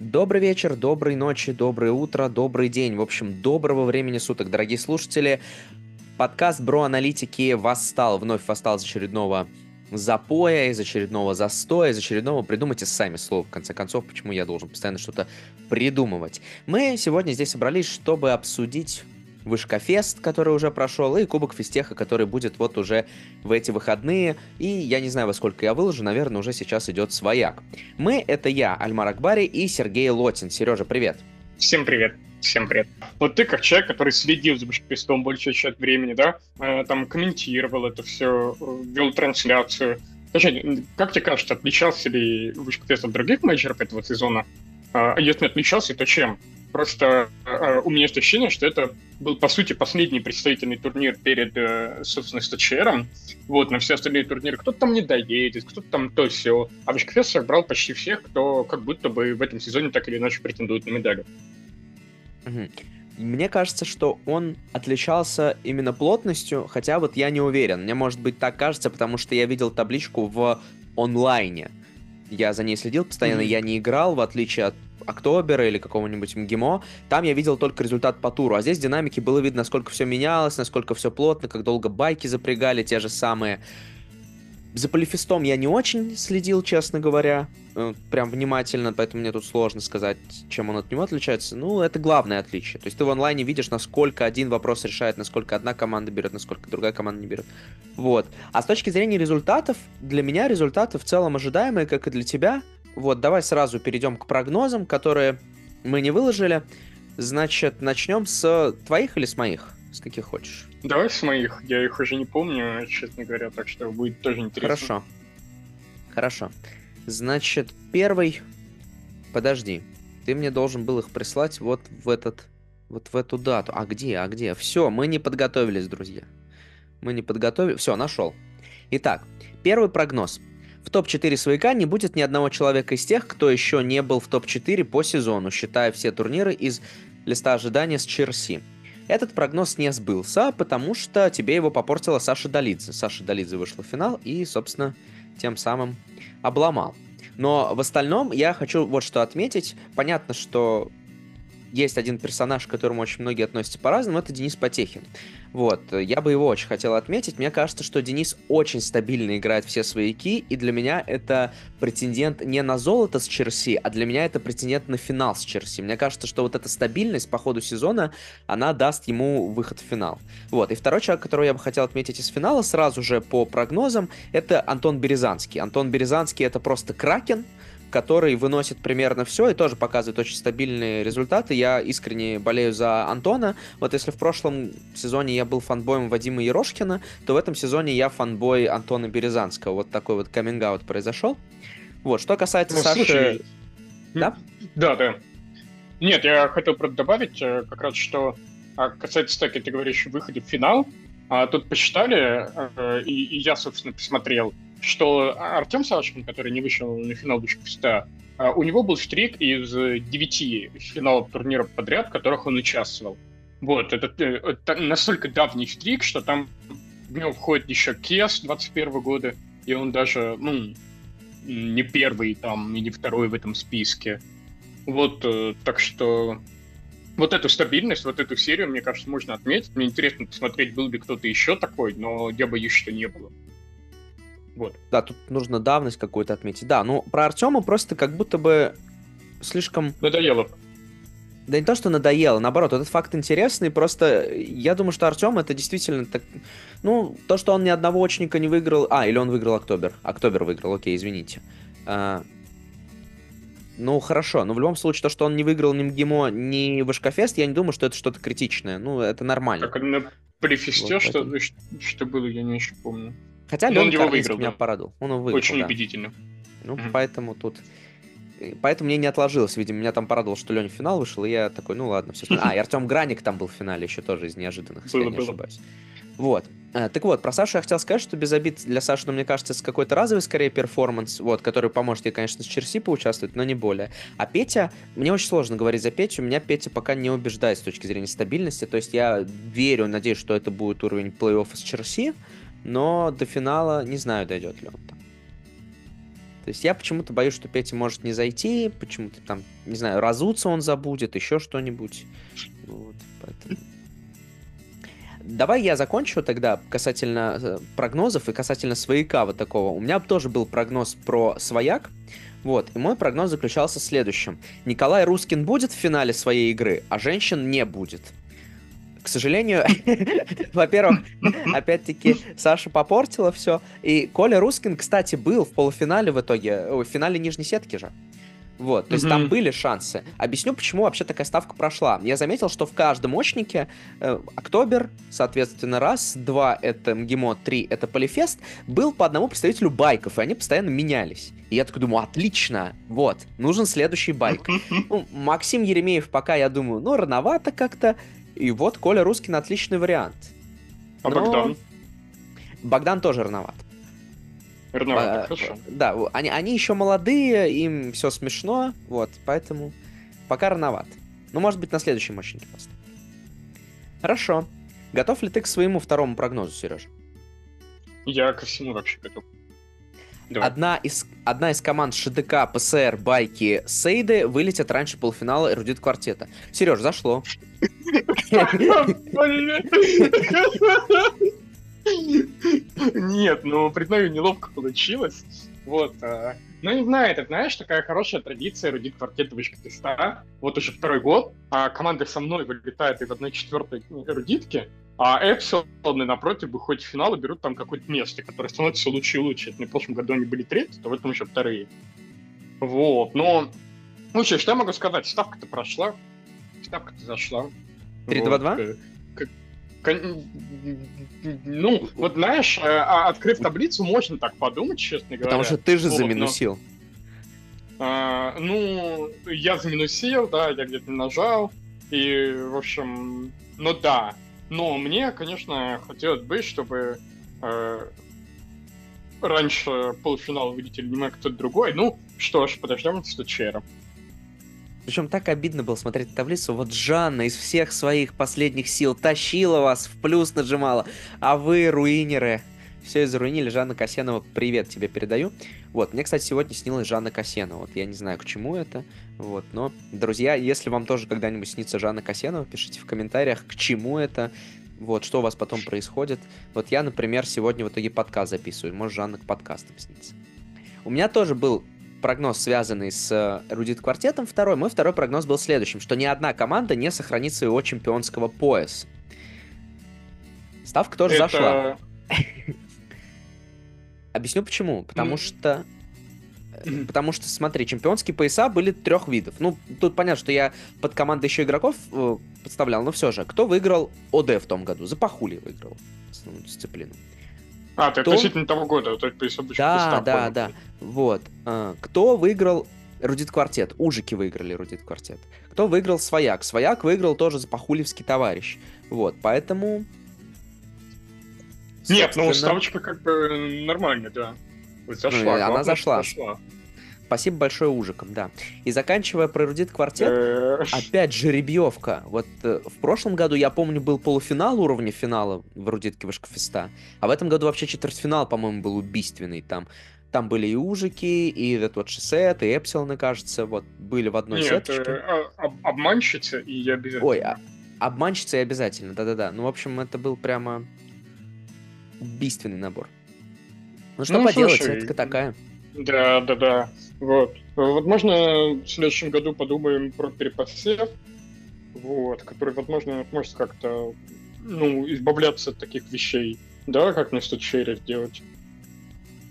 Добрый вечер, доброй ночи, доброе утро, добрый день. В общем, доброго времени суток, дорогие слушатели. Подкаст «Бро-аналитики» вновь восстал из очередного запоя, из очередного застоя, из очередного «придумайте сами слово». В конце концов, почему я должен постоянно что-то придумывать? Мы сегодня здесь собрались, чтобы обсудить Вышкафест, который уже прошел, и Кубок Физтеха, который будет вот уже в эти выходные. И я не знаю, во сколько я выложу, наверное, уже сейчас идет Свояк. Мы — это я, Альмар Акбари, и Сергей Лотин. Сережа, привет. Всем привет. Всем привет. Вот ты, как человек, который следил за Вышкафестом большую часть времени, да, там комментировал это все, вел трансляцию. Точнее, как тебе кажется, отличался ли Вышкафест от других матчеров этого сезона? Если отличался, то чем? Просто у меня есть ощущение, что это был, по сути, последний представительный турнир перед, собственно, СТЧ. Вот, на все остальные турниры кто-то там не доедет, кто-то там то все. А Вышкафест собрал почти всех, кто как будто бы в этом сезоне так или иначе претендует на медали. Мне кажется, что он отличался именно плотностью, хотя вот я не уверен. Мне, может быть, так кажется, потому что я видел табличку в онлайне. Я за ней следил постоянно, я не играл, в отличие от Октобера или какого-нибудь МГИМО. Там я видел только результат по туру, а здесь в динамике было видно, насколько все менялось, насколько все плотно, как долго байки запрягали, те же самые. За Полифестом я не очень следил, честно говоря, прям внимательно, поэтому мне тут сложно сказать, чем он от него отличается. Ну, это главное отличие. То есть ты в онлайне видишь, насколько один вопрос решает, насколько одна команда берет, насколько другая команда не берет. Вот. А с точки зрения результатов, для меня результаты в целом ожидаемые, как и для тебя. Вот, давай сразу перейдем к прогнозам, которые мы не выложили. Значит, начнем с твоих или с моих? С каких хочешь? Давай с моих. Я их уже не помню, честно говоря, так что будет тоже интересно. Хорошо. Значит, первый... Подожди. Ты мне должен был их прислать вот в эту дату. А где? Все, мы не подготовились, друзья. Все, нашел. Итак, первый прогноз. В топ-4 Свояка не будет ни одного человека из тех, кто еще не был в топ-4 по сезону, считая все турниры из листа ожидания с Черси. Этот прогноз не сбылся, потому что тебе его попортила Саша Долидзе. Саша Долидзе вышла в финал и, собственно, тем самым обломал. Но в остальном я хочу вот что отметить. Понятно, что есть один персонаж, к которому очень многие относятся по-разному, это Денис Потехин. Вот, я бы его очень хотел отметить. Мне кажется, что Денис очень стабильно играет все свояки, и для меня это претендент не на золото с Черси, а для меня это претендент на финал с Черси. Мне кажется, что вот эта стабильность по ходу сезона, она даст ему выход в финал. Вот, и второй человек, которого я бы хотел отметить из финала, сразу же по прогнозам, это Антон Березанский. Антон Березанский — это просто кракен, который выносит примерно все и тоже показывает очень стабильные результаты. Я искренне болею за Антона. Вот если в прошлом сезоне я был фанбоем Вадима Ерошкина, то в этом сезоне я фанбой Антона Березанского. Вот такой вот каминг-аут произошел. Вот, что касается Саши... Слушай, да? Да. Нет, я хотел просто добавить как раз, что касается, так, ты говоришь, выхода в финал. А тут посчитали, и я, собственно, посмотрел, что Артем Савочкин, который не вышел на финал Вышкафеста, у него был штрих из 9 финалов турниров подряд, в которых он участвовал. Вот, это настолько давний штрих, что там в него входит еще Кес 21 года, и он даже, не первый там, и не второй в этом списке. Вот, так что... Вот эту стабильность, вот эту серию, мне кажется, можно отметить. Мне интересно посмотреть, был ли кто-то еще такой, но я боюсь, что не было. Вот. Да, тут нужно давность какую-то отметить. Да, про Артема просто как будто бы слишком... Надоело. Да не то, что надоело, наоборот, этот факт интересный, просто я думаю, что Артем это действительно так... то, что он ни одного очника не выиграл... или он выиграл Октобер. Октобер выиграл, окей, извините. Хорошо, но в любом случае, то, что он не выиграл ни МГИМО, ни Вышкафест, я не думаю, что это что-то критичное. Это нормально. Как на Полифесте, что было, я не очень помню. Хотя Леон Карпинский меня порадовал. Он его выиграл, очень убедительно. Поэтому тут... Поэтому мне не отложилось, видимо, меня там порадовало, что Лёня в финал вышел, и я такой, ладно, все. И Артем Граник там был в финале еще тоже из неожиданных, если я не ошибаюсь. Вот. Так вот, про Сашу я хотел сказать, что без обид для Саши, мне кажется, это какой-то разовый, скорее, перформанс, который поможет ей, конечно, с Черси поучаствовать, но не более. А Петя, мне очень сложно говорить за Петю, меня Петя пока не убеждает с точки зрения стабильности, то есть я верю, надеюсь, что это будет уровень плей-оффа с Черси, но до финала не знаю, дойдет ли он там. То есть я почему-то боюсь, что Петя может не зайти, почему-то там, не знаю, разуться он забудет, еще что-нибудь. Вот, поэтому... Давай я закончу тогда касательно прогнозов и касательно Свояка вот такого. У меня тоже был прогноз про Свояк. Вот, и мой прогноз заключался в следующем. Николай Рускин будет в финале своей игры, а женщин не будет. К сожалению, во-первых, опять-таки, Саша попортила все. И Коля Рускин, кстати, был в полуфинале в итоге, в финале нижней сетки же. Вот, то есть там были шансы. Объясню, почему вообще такая ставка прошла. Я заметил, что в каждом очнике Октобер, соответственно, раз, два — это МГИМО, три — это Полифест, был по одному представителю байков, и они постоянно менялись. И я так думаю, отлично, вот, нужен следующий байк. Ну, Максим Еремеев пока, я думаю, ну, рановато как-то. И вот Коля Рускин — отличный вариант. А но... Богдан? Богдан тоже рановат. Хорошо. Да, они еще молодые, им все смешно, вот, поэтому пока рановат. Ну, может быть, на следующем мощнике просто. Хорошо. Готов ли ты к своему второму прогнозу, Сережа? Я ко всему вообще готов. Давай. Одна из команд ШДК, ПСР, Байки, Сейды вылетят раньше полуфинала «Эрудит квартета». Сереж, зашло. Нет, ну, признаю, неловко получилось. Вот. Ну, не знаю, это, знаешь, такая хорошая традиция «Эрудит квартета» Вышкафеста. Вот уже второй год, а команда со мной вылетает из 1/4 «Эрудитки», а «Эпсилоны» напротив выходят в финал и берут там какое-то место, которое становится все лучше и лучше. Это, в прошлом году они были 3, то в этом еще 2. Вот, но... Ну, что я могу сказать? Ставка-то прошла. Ставка-то зашла. 3-2-2? Вот. Ну, вот знаешь, открыв таблицу, можно так подумать, честно говоря. Потому что ты же заминусил. Ну, я заминусил, да, я где-то нажал. И, в общем, ну да. Но мне, конечно, хотелось бы, чтобы раньше полуфинала выделили не мы, а кто-то другой. Ну, что ж, подождем СТЧ. Причем так обидно было смотреть таблицу. Вот Жанна из всех своих последних сил тащила вас, в плюс нажимала. А вы, руинеры, все изруинили. Жанна Косенова, привет тебе передаю. Вот, мне, кстати, сегодня снилась Жанна Косенова. Вот, я не знаю, к чему это. Вот, но, друзья, если вам тоже когда-нибудь снится Жанна Косенова, пишите в комментариях, к чему это. Вот, что у вас потом происходит. Вот я, например, сегодня в итоге подкаст записываю. Может, Жанна к подкастам снится. У меня тоже был... прогноз, связанный с «Эрудит квартетом», второй, мой второй прогноз был следующим, что ни одна команда не сохранит своего чемпионского пояса. Ставка тоже зашла. Объясню почему. Потому что, смотри, чемпионские пояса были 3 видов. Ну, тут понятно, что я под команды еще игроков подставлял, но все же. Кто выиграл ОД в том году? Запахулья выиграл основную дисциплину. А, ты относительно того года, то есть обычно. Да. Вот. Кто выиграл «Эрудит квартет»? Ужики выиграли «Эрудит квартет». Кто выиграл «Свояк»? «Свояк» выиграл тоже запахулевский товарищ. Вот, поэтому... Нет, собственно... ну ставочка как бы нормальная, да. Зашла. Ну, она зашла. Спасибо большое Ужикам, да. И заканчивая про «Эрудит квартет», опять жеребьевка. Вот в прошлом году, я помню, был полуфинал уровня финала в «Эрудитке Вышкафеста», а в этом году вообще четвертьфинал, по-моему, был убийственный. Там были и Ужики, и этот вот Шесет, и Эпсилоны, кажется, вот, были в одной сеточке. Нет, обманщица и обязательно. Ой, обманщица и обязательно, да-да-да. Ну, в общем, это был прямо убийственный набор. Ну, что поделать, слушай, сетка такая. Да. Вот. Возможно, в следующем году подумаем про перепосев, вот, который, возможно, может как-то, ну, избавляться от таких вещей, да, как на СТЧ сделать.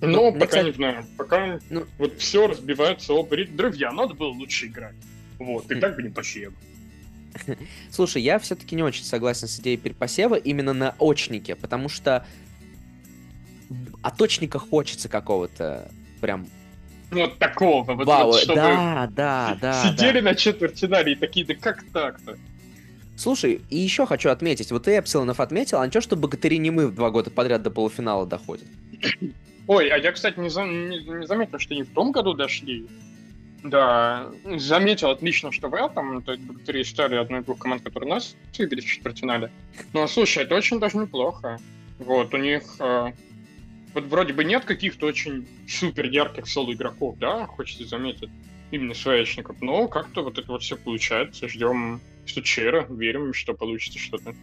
Но пока, кстати... не знаю, пока вот все разбивается об друзья, надо было лучше играть, вот, и так бы не посеял. Слушай, я все-таки не очень согласен с идеей перепосева именно на очнике, потому что от очника хочется какого-то прям... Вот такого, вот, вау, вот чтобы да, сидели на четвертьфинале и такие, да как так-то? Слушай, и еще хочу отметить, вот ты Эпсилонов отметил, а ничего, что богатыри не мы 2 года подряд до полуфинала доходят? Ой, а я, кстати, не заметил, что они в том году дошли. Да, заметил отлично, что в этом, то есть богатыри стали одной из 2 команд, которые нас выиграли в четвертьфинале. Ну, слушай, это очень даже неплохо. Вот, у них... вот вроде бы нет каких-то очень супер ярких соло игроков, да, хочется заметить, именно своячников, но как-то вот это вот все получается, ждем СТЧ, верим, что получится что-то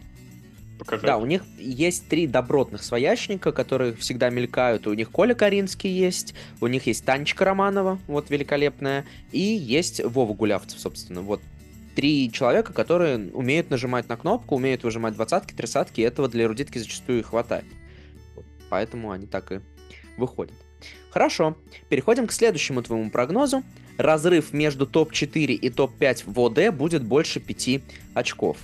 показать. Да, у них есть три добротных своячника, которые всегда мелькают. У них Коля Каринский есть, у них есть Танечка Романова, вот великолепная, и есть Вова Гулявцев, собственно, вот. Три человека, которые умеют нажимать на кнопку, умеют выжимать двадцатки, тридцатки, этого для эрудитки зачастую и хватает. Поэтому они так и выходят. Хорошо, переходим к следующему твоему прогнозу. Разрыв между топ-4 и топ-5 в ОД будет больше 5 очков.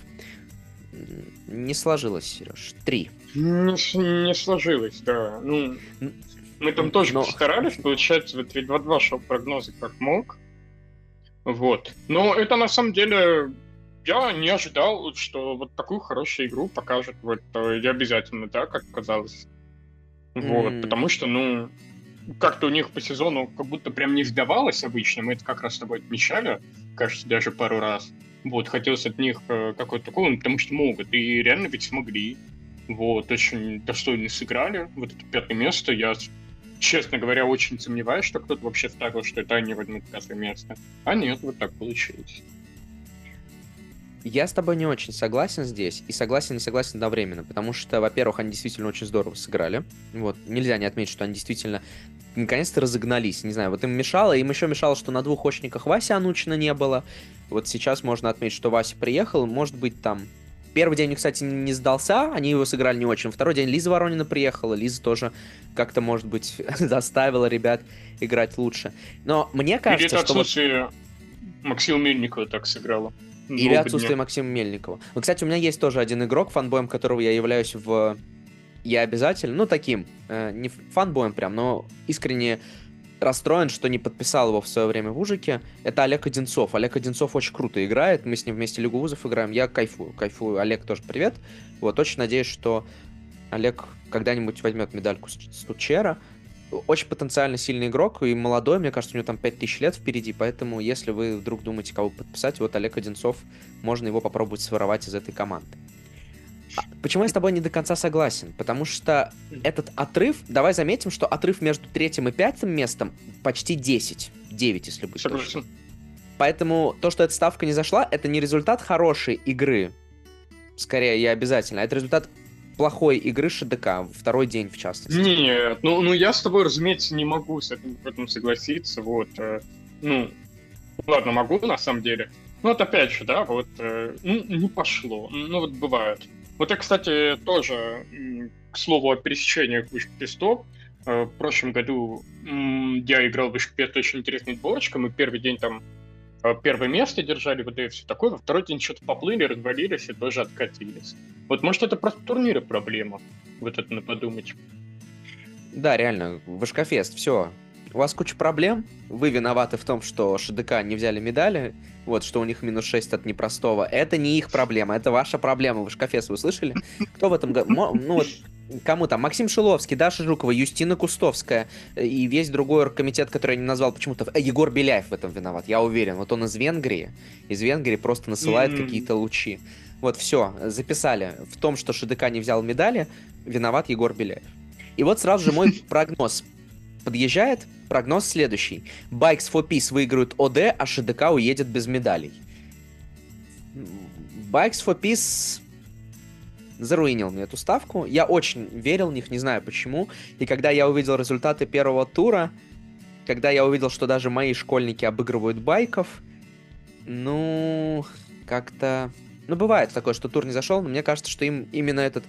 Не сложилось, Сереж, 3. Не сложилось, да. Ну, мы там тоже постарались, получается, 3-2-2 шел прогнозы как мог. Вот. Но это на самом деле я не ожидал, что вот такую хорошую игру покажут вот и обязательно, да, как казалось. Вот, потому что, ну, как-то у них по сезону как будто прям не сдавалось обычно, мы это как раз с тобой отмечали, кажется, даже пару раз. Вот, хотелось от них какой-то такого, потому что могут, и реально ведь смогли. Вот, очень достойно сыграли, вот это 5-е место, я... Честно говоря, очень сомневаюсь, что кто-то вообще ставил, что это они возьмут 5-е место. А нет, вот так получилось. Я с тобой не очень согласен здесь, и согласен и согласен одновременно, потому что, во-первых, они действительно очень здорово сыграли. Вот, нельзя не отметить, что они действительно наконец-то разогнались. Не знаю, вот им мешало, им еще мешало, что на двух очниках Васи Анучина не было. Вот сейчас можно отметить, что Вася приехал, может быть, там... Первый день, кстати, не сдался, они его сыграли не очень. Второй день Лиза Воронина приехала, Лиза тоже как-то, может быть, заставила ребят играть лучше. Но мне кажется, что... Или отсутствие Максима Мельникова так сыграло. Или отсутствие Максима Мельникова. Ну, кстати, у меня есть тоже один игрок, фанбоем которого я являюсь в... Я обязательно, ну, таким, не фанбоем прям, но искренне расстроен, что не подписал его в свое время в Ужике. Это Олег Одинцов. Олег Одинцов очень круто играет. Мы с ним вместе Лигу вузов играем. Я кайфую. Кайфую. Олег тоже привет. Вот, очень надеюсь, что Олег когда-нибудь возьмет медальку с Тучера. Очень потенциально сильный игрок и молодой. Мне кажется, у него там 5000 лет впереди. Поэтому, если вы вдруг думаете, кого подписать, вот Олег Одинцов, можно его попробовать своровать из этой команды. Почему я с тобой не до конца согласен? Потому что этот отрыв... Давай заметим, что отрыв между 3-м и 5-м местом почти 10. 9, если быть точным. Поэтому то, что эта ставка не зашла, это не результат хорошей игры. Скорее, я обязательно. Это результат плохой игры ШДК. Второй день, в частности. Нет, ну я с тобой, разумеется, не могу с этим, согласиться. Вот, ну, ладно, могу на самом деле. Но вот опять же, да, вот не пошло. Ну вот бывает. Вот я, кстати, тоже, к слову о пересечениях Вышкафестов, в прошлом году я играл в Вышкафест очень интересной двоечкой, мы первый день там 1-е место держали, вот и все такое, во второй день что-то поплыли, развалились и тоже откатились. Вот, может, это просто турниры проблема, вот это надо подумать. Да, реально, Вышкафест, все. У вас куча проблем, вы виноваты в том, что ШДК не взяли медали, вот, что у них минус 6 от непростого. Это не их проблема, это ваша проблема. Вышкафест, вы слышали? Кто в этом году? Ну, вот, кому там? Максим Шиловский, Даша Жукова, Юстина Кустовская и весь другой оргкомитет, который я не назвал почему-то. Егор Беляев в этом виноват, я уверен. Вот он из Венгрии просто насылает какие-то лучи. Вот, все, записали. В том, что ШДК не взял медали, виноват Егор Беляев. И вот сразу же мой прогноз подъезжает. Прогноз следующий. Bikes for Peace выиграют ОД, а ШДК уедет без медалей. Bikes for Peace заруинил мне эту ставку. Я очень верил в них, не знаю почему. И когда я увидел результаты первого тура, когда я увидел, что даже мои школьники обыгрывают байков, ну, как-то... Ну, бывает такое, что тур не зашел, но мне кажется, что им именно этот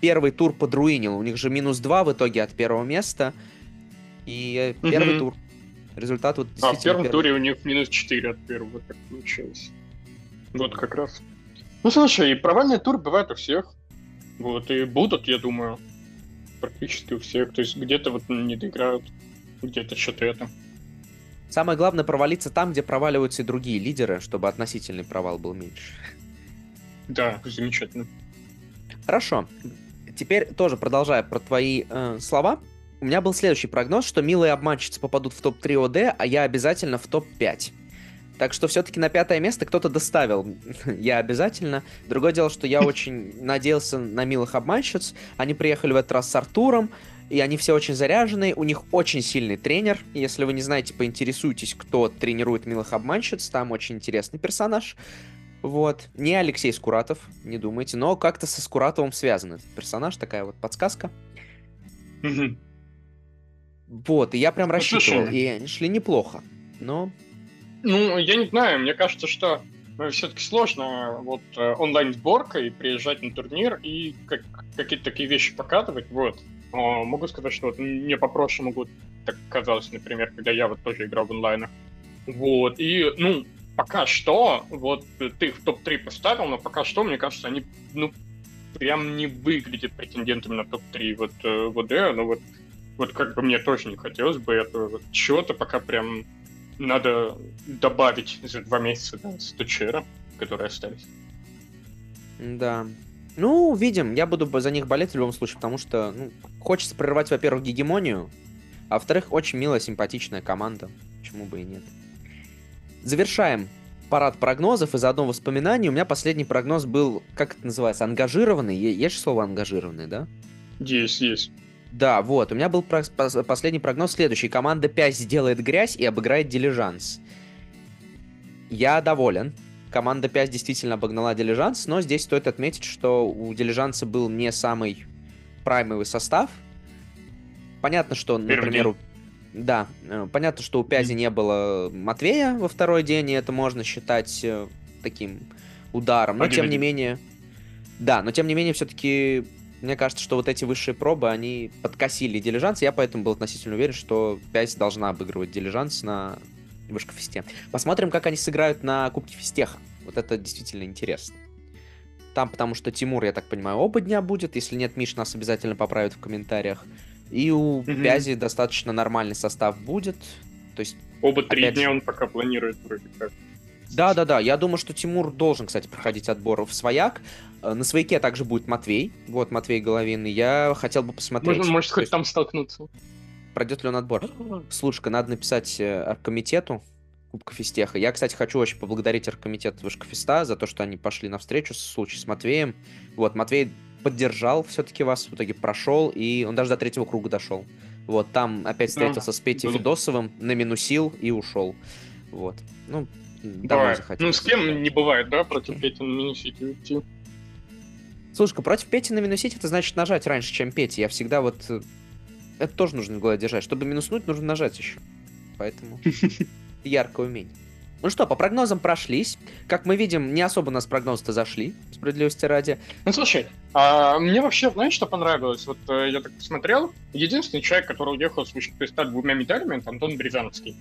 первый тур подруинил. У них же -2 в итоге от 1-го места. И первый тур. Результат вот действительно... А в первом туре у них -4 от 1-го, так получилось. Вот как раз. Ну, слушай, и провальный тур бывает у всех. Вот, и будут, я думаю, практически у всех. То есть где-то вот не доиграют, где-то что-то это. Самое главное провалиться там, где проваливаются и другие лидеры, чтобы относительный провал был меньше. Да, замечательно. Хорошо. Теперь тоже продолжая про твои слова. У меня был следующий прогноз, что милые обманщицы попадут в топ-3 ОД, а я обязательно в топ-5. Так что все-таки на 5-е место кто-то доставил. Я обязательно. Другое дело, что я очень надеялся на милых обманщиц. Они приехали в этот раз с Артуром. и они все очень заряженные, у них очень сильный тренер. Если вы не знаете, поинтересуйтесь, кто тренирует «Милых обманщиц», там очень интересный персонаж. Вот. Не Алексей Скуратов, не думайте, но как-то со Скуратовым связан этот персонаж, такая вот подсказка. Угу. Вот, и я прям рассчитывал, ну, и они шли неплохо, но... Ну, я не знаю, мне кажется, что все-таки сложно вот онлайн-сборка и приезжать на турнир и какие-то такие вещи покатывать, вот. Могу сказать, что вот мне попроще могут, так казалось, например, когда я вот тоже играл в онлайнах. Вот, и, ну, пока что, вот ты их в топ-3 поставил, но пока что, мне кажется, они, ну, прям не выглядят претендентами на топ-3 вот ВД, но вот, вот как бы мне тоже не хотелось бы этого, вот чего-то пока прям надо добавить за 2 месяца да, с ТЧР, которые остались. Да. Ну, увидим. Я буду за них болеть в любом случае, потому что, ну, хочется прервать, во-первых, гегемонию, а во-вторых, очень милая, симпатичная команда. Почему бы и нет. Завершаем парад прогнозов, и заодно воспоминаний. У меня последний прогноз был, как это называется, ангажированный. Есть слово ангажированный, да? Есть, есть. Да, вот. У меня был последний прогноз следующий. Команда Пять сделает грязь и обыграет Дилижанс. Я доволен. Команда Пять действительно обогнала Дилижанс, но здесь стоит отметить, что у Дилижанса был не самый праймовый состав. Понятно, что, например, да, понятно, что у Пязи не было Матвея во второй день, и это можно считать таким ударом. Но тем не менее, да, но тем не менее, все-таки мне кажется, что вот эти высшие пробы, они подкосили Дилижанс, я поэтому был относительно уверен, что Пять должна обыгрывать Дилижанс на Вышкафесте. Посмотрим, как они сыграют на Кубке Физтеха. Вот это действительно интересно. Там, потому что Тимур, я так понимаю, оба дня будет. Если нет, Миш нас обязательно поправит в комментариях. И у Пязи достаточно нормальный состав будет. То есть, оба 3 дня он пока планирует вроде как. Да-да-да, я думаю, что Тимур должен, кстати, проходить отбор в Свояк. На Свояке также будет Матвей. Вот Матвей Головин. И я хотел бы посмотреть... Можно, может, хоть там столкнуться. Пройдет ли он отбор? Слушай-ка, надо написать оргкомитету Кубка Физтеха. Я, кстати, хочу очень поблагодарить оргкомитет Вышкафеста за то, что они пошли навстречу в случае с Матвеем. Вот, Матвей поддержал все-таки вас, в итоге прошел, и он даже до 3-го круга дошел. Вот, там опять встретился с Петей Федосовым, наминусил и ушел. Вот, ну, давно захотел. Ну, с кем не бывает, да, против Пети наминусить и уйти? Слушай-ка, против Пети наминусить, это значит нажать раньше, чем Петя. Я всегда вот... Это тоже нужно в голове держать. Чтобы минуснуть, нужно нажать еще. Поэтому яркое умение. Ну что, по прогнозам прошлись. Как мы видим, не особо у нас прогнозы-то зашли, справедливости ради. Ну слушай, а мне вообще, знаешь, что понравилось? Вот я так посмотрел. Единственный человек, который уехал с Вышкафеста 2 медалями, это Антон Березанский.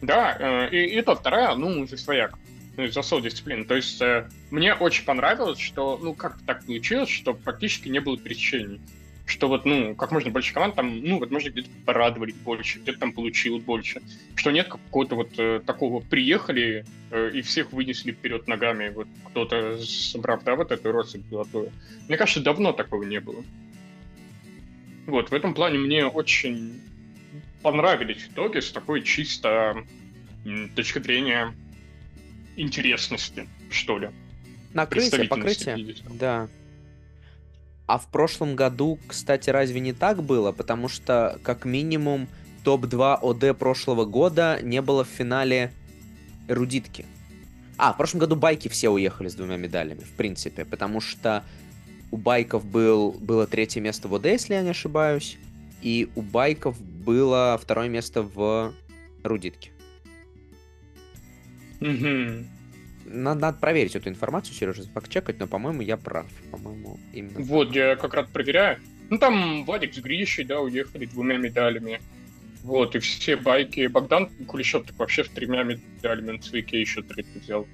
Да, и это 2-я, ну, уже Свояк. За соло-дисциплину. То есть мне очень понравилось, что, ну, как-то так получилось, что практически не было пересечений. Что вот, ну, как можно больше команд там, ну, вот можно где-то порадовали больше, где-то там получилось больше. Что нет какого-то вот такого приехали и всех вынесли вперед ногами, вот кто-то собрав, да, вот эту россыпь золотую. Мне кажется, давно такого не было. Вот, в этом плане мне очень понравились итоги с такой чисто точки зрения интересности, что ли. Накрытие, покрытие, да. А в прошлом году, кстати, разве не так было? Потому что, как минимум, топ-2 ОД прошлого года не было в финале эрудитки. А, в прошлом году байки все уехали с 2 медалями, в принципе. Потому что у байков было 3-е место в ОД, если я не ошибаюсь. И у байков было 2-е место в эрудитке. Mm-hmm. Надо проверить эту информацию, Сережа, факт-чекать, но, по-моему, я прав. По-моему, именно. Вот, я как раз проверяю. Ну, там Владик с Гришей, да, уехали 2 медалями. Вот, и все байки. Богдан Кулешов так вообще с 3 медалями на Цвике еще 3 взял.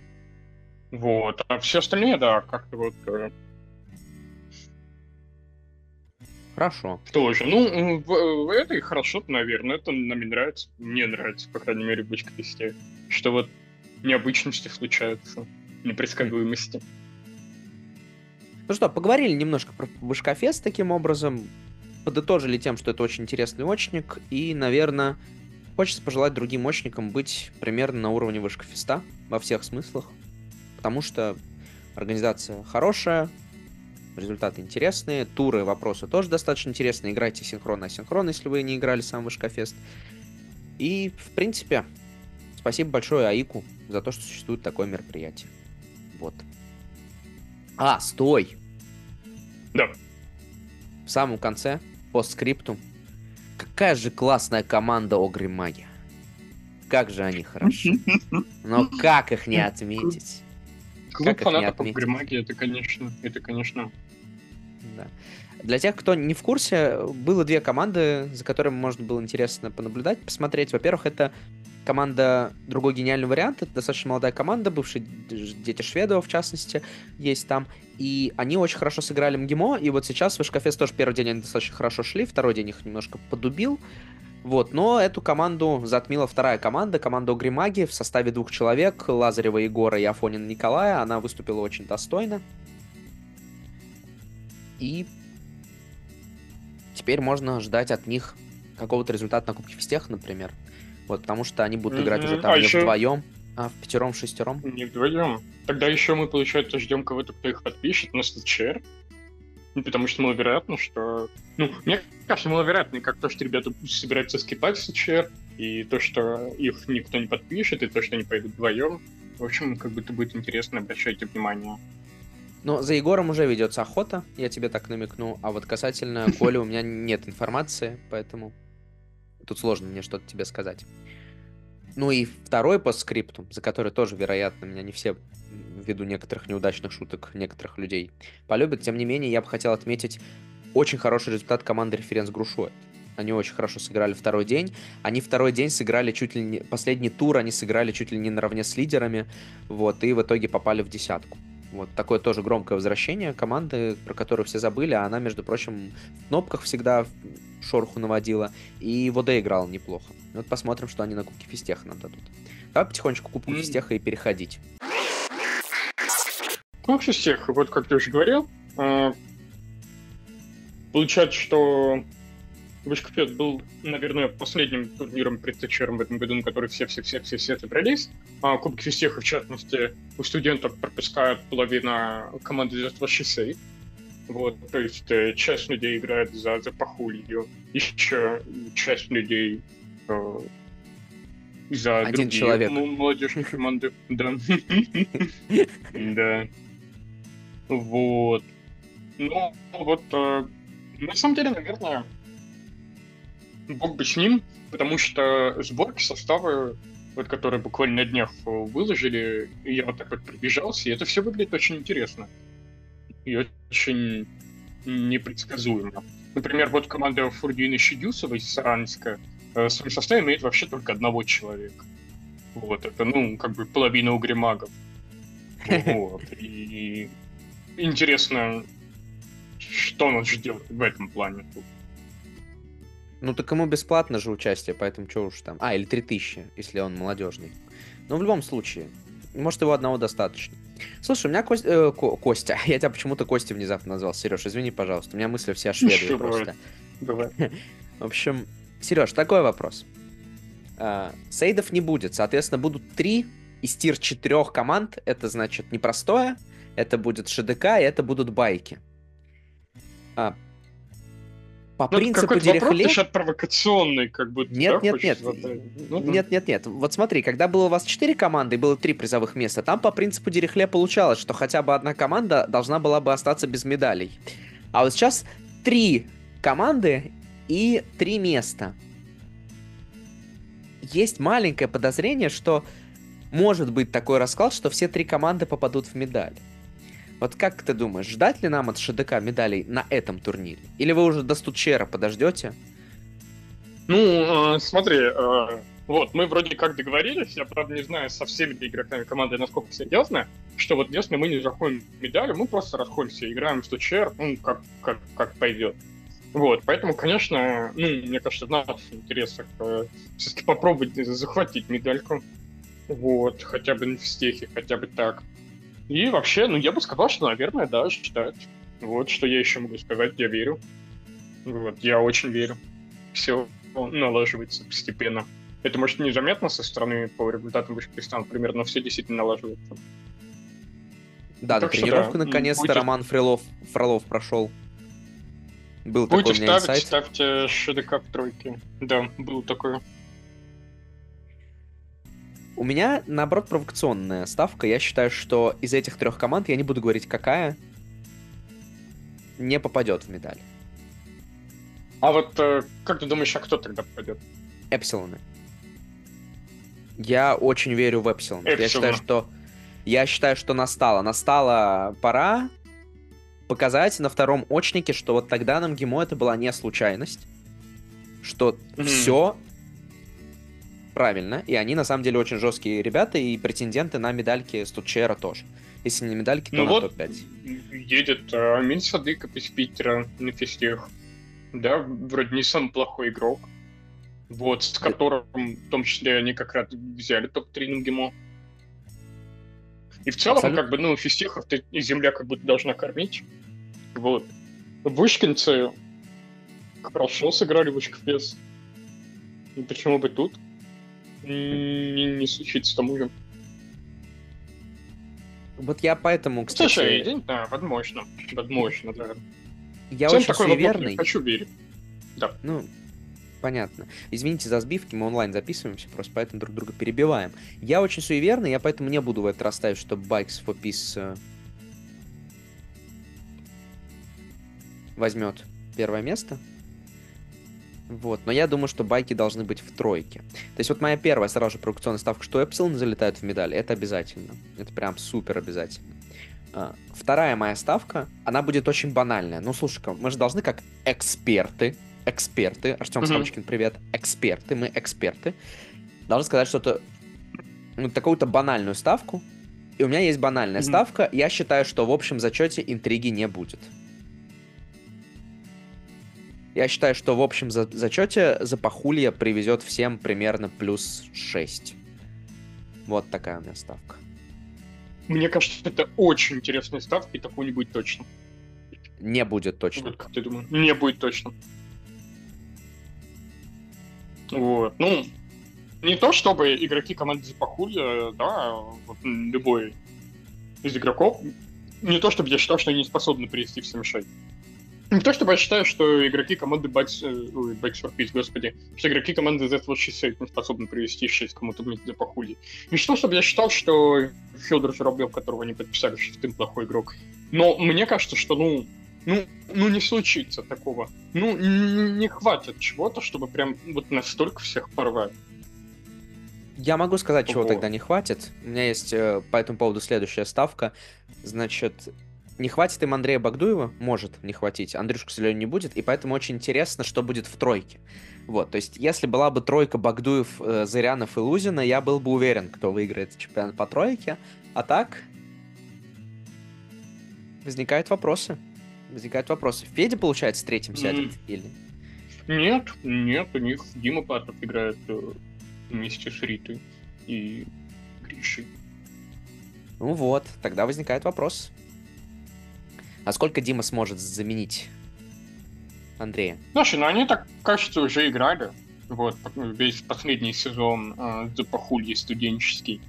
Вот, а все остальные, да, как-то вот... Хорошо. Тоже. Ну, это и хорошо, наверное. Это нам нравится. Мне нравится, по крайней мере, в Вышкафесте. Что вот необычности случаются, непредсказуемости. Ну что, поговорили немножко про Вышкафест таким образом, подытожили тем, что это очень интересный очник, и, наверное, хочется пожелать другим очникам быть примерно на уровне Вышкафеста во всех смыслах, потому что организация хорошая, Результаты интересные. Туры, вопросы тоже достаточно интересные. Играйте синхронно-асинхронно, если вы не играли сам Вышкафест. И, в принципе, спасибо большое АИКу за то, что существует такое мероприятие. Вот. А, стой! Да. В самом конце, постскриптум. Какая же классная команда Огримаги. Как же они хороши. Но как их не отметить? Клуб фанатов Огримаги, это, конечно... Да. Для тех, кто не в курсе, было две команды, за которыми можно было интересно понаблюдать, посмотреть. Во-первых, это команда другой гениальный вариант. Это достаточно молодая команда, бывшие дети Шведова, в частности, есть там. И они очень хорошо сыграли МГИМО. И вот сейчас Вышкафест тоже первый день они достаточно хорошо шли, второй день их немножко подубил. Вот, но эту команду затмила вторая команда, команда Огримаги в составе двух человек, Лазарева Егора и Афонина Николая. Она выступила очень достойно. И теперь можно ждать от них какого-то результата на Кубке Физтеха, например. Вот, потому что они будут играть уже там не вдвоем, а в пятером, шестером. Не вдвоем. Тогда еще мы, получается, ждем кого-то, кто их подпишет на СТЧ. Потому что маловероятно, что... Ну, мне кажется, маловероятно, как то, что ребята собираются скипать СЧР, и то, что их никто не подпишет, и то, что они пойдут вдвоем. В общем, как будто будет интересно, обращайте внимание. Ну, за Егором уже ведется охота, я тебе так намекну, а вот касательно Коли у меня нет информации, поэтому тут сложно мне что-то тебе сказать. Ну и второй постскриптум, за который тоже, вероятно, меня не все, ввиду некоторых неудачных шуток некоторых людей, полюбят. Тем не менее, я бы хотел отметить очень хороший результат команды «Референс Грушуэ». Они очень хорошо сыграли второй день. Они второй день сыграли чуть ли не... Последний тур они сыграли чуть ли не наравне с лидерами. Вот, и в итоге попали в десятку. Вот, такое тоже громкое возвращение команды, про которую все забыли. А она, между прочим, в кнопках всегда шороху наводила. И в ОД играла неплохо. Вот посмотрим, что они на Кубке Физтеха нам дадут. Давай потихонечку Кубку Физтеха и переходить. Кубок Физтеха, вот как ты уже говорил, получается, что Вышкафест был, наверное, последним турниром перед ТЧРом в этом году, на который все собрались. А Кубок Физтеха, в частности, у студентов пропускает половина команды из этого шоссе. Вот, то есть часть людей играет за Запахулью, еще часть людей за один другие человек. Молодежные команды. Да. Вот. Ну, вот, на самом деле, наверное, бог бы с ним, потому что сборки составы, вот, которые буквально на днях выложили, и я вот так вот пробежался, и это все выглядит очень интересно. И очень непредсказуемо. Например, вот команда Фурдины Щедюсовой из Саранска в своем составе имеет вообще только одного человека. Вот, это, ну, как бы половина Огримагов. Вот, и интересно, что нас ждет в этом плане. Ну, так ему бесплатно же участие, поэтому что уж там. А, или 3000, если он молодежный. Но в любом случае, может, его одного достаточно. Слушай, у меня Костя. Я тебя почему-то Костя внезапно назвал. Сереж, извини, пожалуйста. У меня мысли все о Шведии просто. Давай. В общем, Сереж, такой вопрос. Сейдов не будет. Соответственно, будут 3 из тир-4 команд. Это значит непростое. Это будет ШДК, и это будут байки. По принципу дирехлей... Вопрос провокационный, как будто... Нет. Вот смотри, когда было у вас 4 команды и было 3 призовых места, там по принципу дирехле получалось, что хотя бы одна команда должна была бы остаться без медалей. А вот сейчас 3 команды и 3 места. Есть маленькое подозрение, что может быть такой расклад, что все 3 команды попадут в медаль. Вот как ты думаешь, ждать ли нам от ШДК медалей на этом турнире? Или вы уже до Стучера подождете? Ну, смотри, вот, мы вроде как договорились, я, правда, не знаю со всеми игроками команды, насколько серьезно, что вот если мы не заходим в медаль, мы просто расходимся, играем в Стучер, ну, как пойдет. Вот, поэтому, конечно, ну, мне кажется, в наших интересах все-таки попробовать захватить медальку. Вот, хотя бы на физтехе, хотя бы так. И вообще, ну, я бы сказал, что, наверное, да, считать. Вот, что я еще могу сказать, я верю. Вот, я очень верю. Все налаживается постепенно. Это, может, незаметно со стороны по результатам Вышкафеста, примерно все действительно налаживается. Да, тренировку наконец-то будете... Роман Фролов прошел. Был будете такой у меня инсайт. Ставьте ШДК в тройке. Да, было такое. У меня, наоборот, провокационная ставка. Я считаю, что из этих трех команд, я не буду говорить, какая, не попадет в медаль. А вот как ты думаешь, а кто тогда попадет? Эпсилоны. Я очень верю в Эпсилон. Я считаю, что настала пора показать на втором очнике, что вот тогда на МГИМО это была не случайность, что все правильно, и они на самом деле очень жесткие ребята и претенденты на медальки Стучера тоже. Если не медальки, то ну на вот топ-5. Едет Амин Садыков из Питера на физтех. Да, вроде не самый плохой игрок. Вот, с которым, в том числе, они как раз взяли топ-3 на МГИМО. И в целом, абсолютно, как бы, ну, физтехов земля как будто должна кормить. Вот. Вышкинцы хорошо сыграли Вышкафест. И почему бы тут не случится тому же? Вот я поэтому, кстати... Слушай, да, возможно, да. Я очень суеверный. Я хочу верить. Да. Ну... Понятно. Извините за сбивки, мы онлайн записываемся, просто поэтому друг друга перебиваем. Я очень суеверный, я поэтому не буду в этот раз ставить, что Bikes for Peace возьмет первое место. Вот. Но я думаю, что байки должны быть в тройке. То есть вот моя первая сразу же провокационная ставка, что Эпсилон залетает в медали, это обязательно. Это прям супер обязательно. Вторая моя ставка, она будет очень банальная. Ну, слушай-ка, мы же должны как эксперты, Артем Савочкин, привет, мы эксперты, должны сказать что-то, ну, такую-то банальную ставку, и у меня есть банальная ставка, я считаю, что в общем зачете интриги не будет. Я считаю, что в общем зачете Запахулья привезет всем примерно плюс 6. Вот такая у меня ставка. Мне кажется, это очень интересная ставка, и такой не будет точно. Не будет точно. Как ты думаешь? Не будет точно. Вот, ну, не то чтобы игроки команды Запахулья, да, вот любой из игроков, не то чтобы я считал, что они не способны привести всем шесть. Не то чтобы я считаю, что игроки команды что игроки команды Z26 не способны привести 6 кому-то вместе Запахулья. Не то чтобы я считал, что Федор Воробьёв, которого они подписали шестым, плохой игрок. Но мне кажется, что, ну, не случится такого. Ну, не хватит чего-то, чтобы прям вот настолько всех порвать. Я могу сказать, чего тогда не хватит. У меня есть по этому поводу следующая ставка. Значит, не хватит им Андрея Багдуева? Может не хватить. Андрюшку, к сожалению, не будет. И поэтому очень интересно, что будет в тройке. Вот, то есть, если была бы тройка Багдуев, Зырянов и Лузина, я был бы уверен, кто выиграет чемпионат по тройке. А так... Возникают вопросы. Федя, получается, третьим сядет или? Нет, у них Дима Патров играет вместе с Ритой и Гришей. Ну вот, тогда возникает вопрос. А сколько Дима сможет заменить Андрея? Слушай, ну они так, кажется, уже играли. Вот, весь последний сезон Запахулья студенческий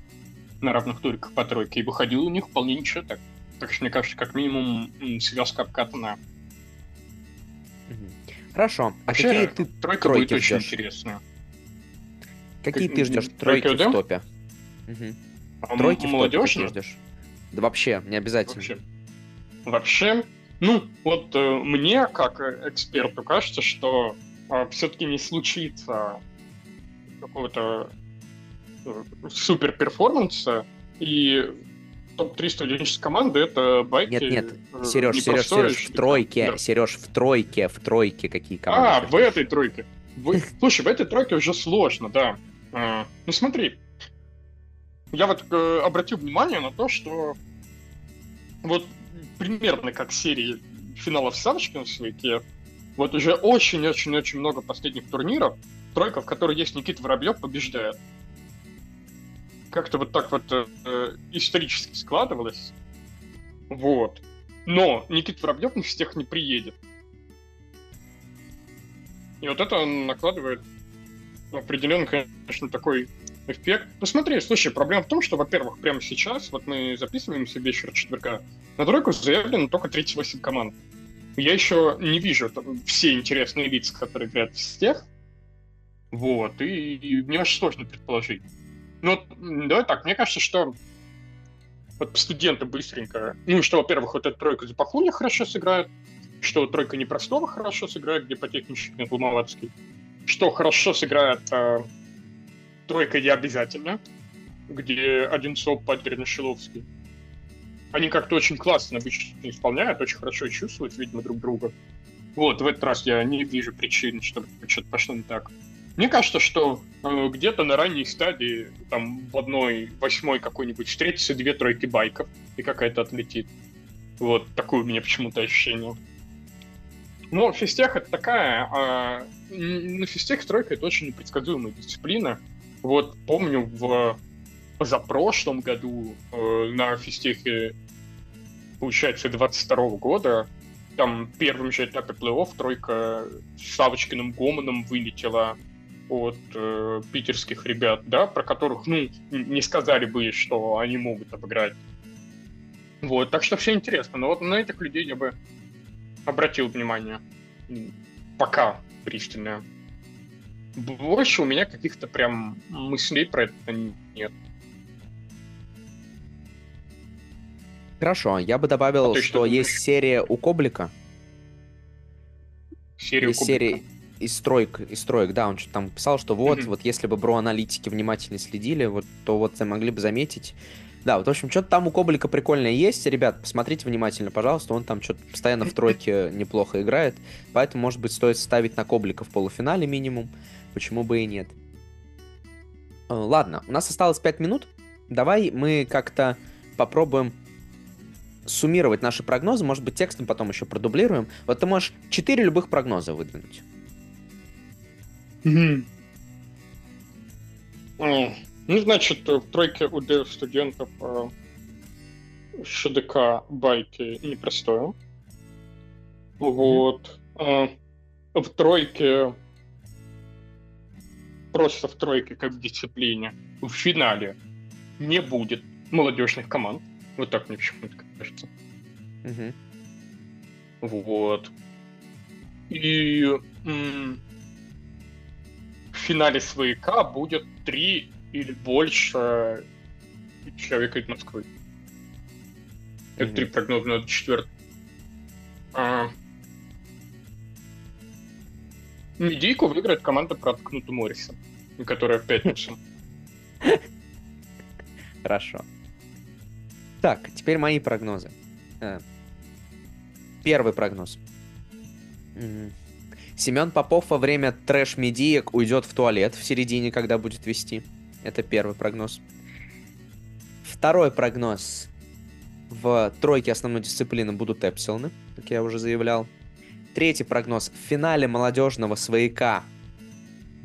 на равных туриках по тройке. И выходил у них вполне ничего так. Так что, мне кажется, как минимум связка обкатана. Хорошо. А вообще, какие ты тройки ждешь? Очень интересно. Какие ты ждешь тройки в топе? Тройки молодежные? Да вообще, не обязательно. Вообще, ну, вот мне, как эксперту, кажется, что все-таки не случится какого-то супер перформанса, и топ-3 студенческие команды — это байки... Нет, Сереж, в тройке, да. в тройке какие команды? В этой тройке. Слушай, в этой тройке уже сложно, да. Ну смотри, я вот обратил внимание на то, что вот примерно как серии финалов Савочкина в Свояке, вот уже очень-очень-очень много последних турниров, тройка, в которой есть Никита Воробьёв, побеждает. Как-то вот так вот исторически складывалось. Вот. Но Никита Воробьёв на всех не приедет. И вот это накладывает определенный, конечно, такой пек. Ну смотри, слушай, проблема в том, что, во-первых, прямо сейчас, вот мы записываемся вечер четверга, на тройку заявлено только 38 команд. Я еще не вижу там все интересные лица, которые играют в Физтех. Вот, и мне очень сложно предположить. Ну, давай так, мне кажется, что вот студенты быстренько... Ну, что, во-первых, вот эта тройка Запахулья хорошо сыграет, что тройка Непростого хорошо сыграет, где потехничек нет Ломовацкий, что хорошо сыграет тройка «Я обязательно», где Одинцов, Падерин, Нашиловский. Они как-то очень классно обычно исполняют, очень хорошо чувствуют, видимо, друг друга. Вот, в этот раз я не вижу причин, чтобы что-то пошло не так. Мне кажется, что где-то на ранней стадии, там, в 1/8 какой-нибудь встретятся две тройки байков, и какая-то отлетит. Вот, такое у меня почему-то ощущение. Но физтех это такая... на физтех тройка — это очень непредсказуемая дисциплина. Вот, помню, в позапрошлом году на физтехе, получается, 22-го года, там, первым же этапе плей-офф тройка с Савочкиным, Гомоном вылетела от питерских ребят, да, про которых, ну, не сказали бы, что они могут обыграть. Вот, так что все интересно. Но вот на этих людей я бы обратил внимание. Пока пристальное. Больше у меня каких-то прям мыслей про это нет. Хорошо, я бы добавил, что есть серия у Коблика. Серия из троек, да, он что-то там писал, что вот, вот если бы бро-аналитики внимательно следили, вот, то вот могли бы заметить. Да, вот, в общем, что-то там у Коблика прикольное есть. Ребят, посмотрите внимательно, пожалуйста, он там что-то постоянно в тройке неплохо играет, поэтому, может быть, стоит ставить на Коблика в полуфинале минимум, почему бы и нет. Ладно, у нас осталось 5 минут, давай мы как-то попробуем суммировать наши прогнозы, может быть, текстом потом еще продублируем. Вот ты можешь 4 любых прогноза выдвинуть. Ну, значит, в тройке УД студентов ШДК, байки непростое. Вот. В тройке, просто в тройке как в дисциплине, в финале не будет молодежных команд. Вот так мне почему-то кажется. Вот. И... в финале Свояка будет 3 или больше человека из Москвы. Это 3 прогноза, надо 4. Медийку выиграет команда Проткнута Мориса, которая в пятницу. Хорошо. Так, теперь мои прогнозы. Первый прогноз. Семен Попов во время трэш-медиек уйдет в туалет в середине, когда будет вести. Это первый прогноз. Второй прогноз. В тройке основной дисциплины будут эпсилоны, как я уже заявлял. Третий прогноз. В финале молодежного свояка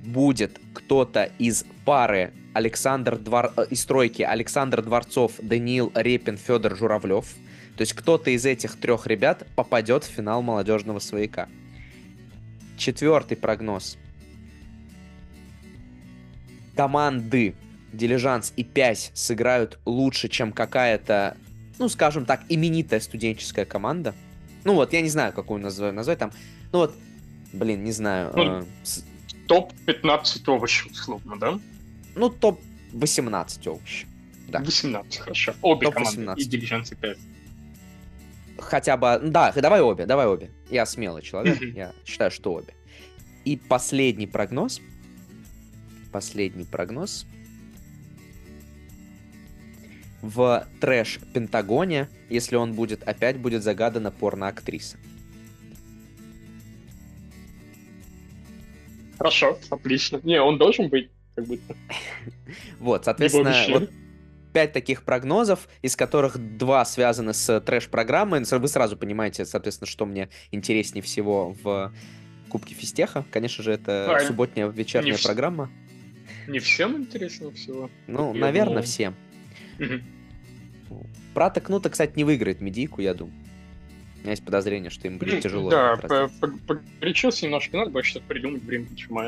будет кто-то из пары из тройки Александр Дворцов, Даниил Репин, Федор Журавлев. То есть кто-то из этих 3 ребят попадет в финал молодежного свояка. Четвертый прогноз. Команды Дилижанс и Пять сыграют лучше, чем какая-то, ну, скажем так, именитая студенческая команда. Ну вот, я не знаю, какую назвать там. Ну вот, блин, не знаю. Ну, топ-15 овощей, условно, да? Ну, топ-18 овощей. Да. 18, хорошо. Обе команды, и Дилижанс, и Пять. Хотя бы... Да, давай обе. Я смелый человек, я считаю, что обе. И последний прогноз. В трэш-пентагоне, если он будет, опять будет загадана порно-актриса. Хорошо, отлично. Не, он должен быть, как будто. Вот, соответственно... Вот... 5 таких прогнозов, из которых 2 связаны с трэш-программой. Вы сразу понимаете, соответственно, что мне интереснее всего в Кубке Физтеха. Конечно же, это субботняя вечерняя программа. Не всем интереснее всего. Ну, я наверное, думал. Всем. Прата Кнута, кстати, не выиграет медийку, я думаю. У меня есть подозрение, что им будет тяжело. Да, погорячился немножко, надо было что-то придумать, время почему.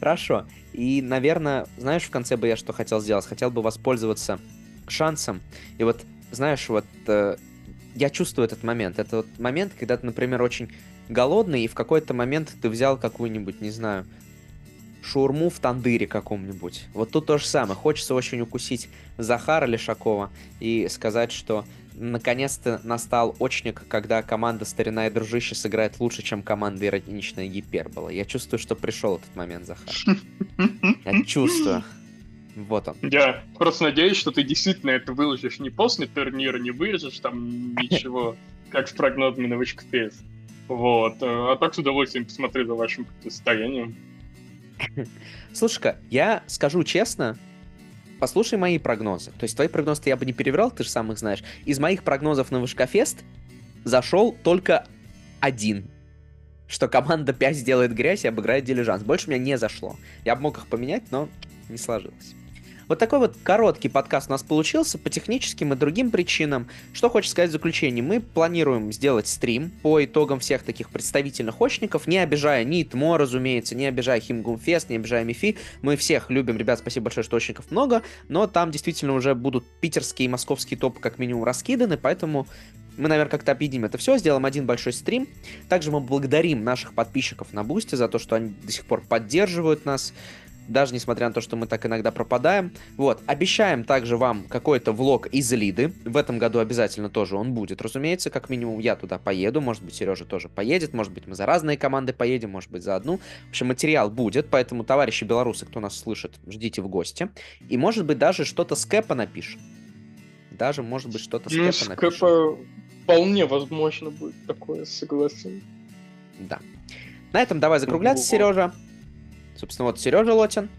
Хорошо. И, наверное, знаешь, в конце бы я что хотел сделать? Хотел бы воспользоваться шансом. И вот, знаешь, вот я чувствую этот момент. Это вот момент, когда ты, например, очень голодный, и в какой-то момент ты взял какую-нибудь, не знаю, шаурму в тандыре каком-нибудь. Вот тут то же самое. Хочется очень укусить Захара Лешакова и сказать, что наконец-то настал очник, когда команда «Старина и дружище» сыграет лучше, чем команда «Ироничная гипербола». Я чувствую, что пришел этот момент, Захар. Я чувствую. Вот он. Я просто надеюсь, что ты действительно это выложишь не после турнира, не вырежешь там ничего, как с прогнозами на Вышкафест. Вот. А так с удовольствием посмотрю за вашим состоянием. Слушай-ка, я скажу честно, послушай мои прогнозы. То есть твои прогнозы-то я бы не переврал, ты же сам их знаешь. Из моих прогнозов на Вышкафест зашел только один. Что команда 5 сделает грязь и обыграет Дилижанс. Больше меня не зашло. Я бы мог их поменять, но не сложилось. Вот такой вот короткий подкаст у нас получился по техническим и другим причинам. Что хочешь сказать в заключение? Мы планируем сделать стрим по итогам всех таких представительных очников, не обижая ни ИТМО, разумеется, не обижая Химгумфест, не обижая МИФИ. Мы всех любим, ребят, спасибо большое, что очников много, но там действительно уже будут питерские и московские топы как минимум раскиданы, поэтому мы, наверное, как-то объединим это все, сделаем один большой стрим. Также мы благодарим наших подписчиков на Бусти за то, что они до сих пор поддерживают нас, даже несмотря на то, что мы так иногда пропадаем. Вот, обещаем также вам какой-то влог из Лиды. В этом году обязательно тоже он будет, разумеется. Как минимум я туда поеду, может быть, Сережа тоже поедет, может быть, мы за разные команды поедем, может быть, за одну. В общем, материал будет, поэтому, товарищи белорусы, кто нас слышит, ждите в гости. И, может быть, даже что-то с Кэпа напишем. Даже, может быть, что-то с Кэпа напишем. Кэпа вполне возможно будет такое, согласен. Да. На этом давай закругляться, Сережа. Собственно, вот Сережа Лотин.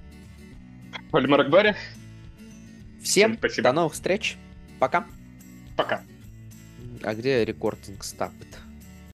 Альмар Акбари. Всем спасибо. До новых встреч. Пока. Пока. А где рекординг стапт?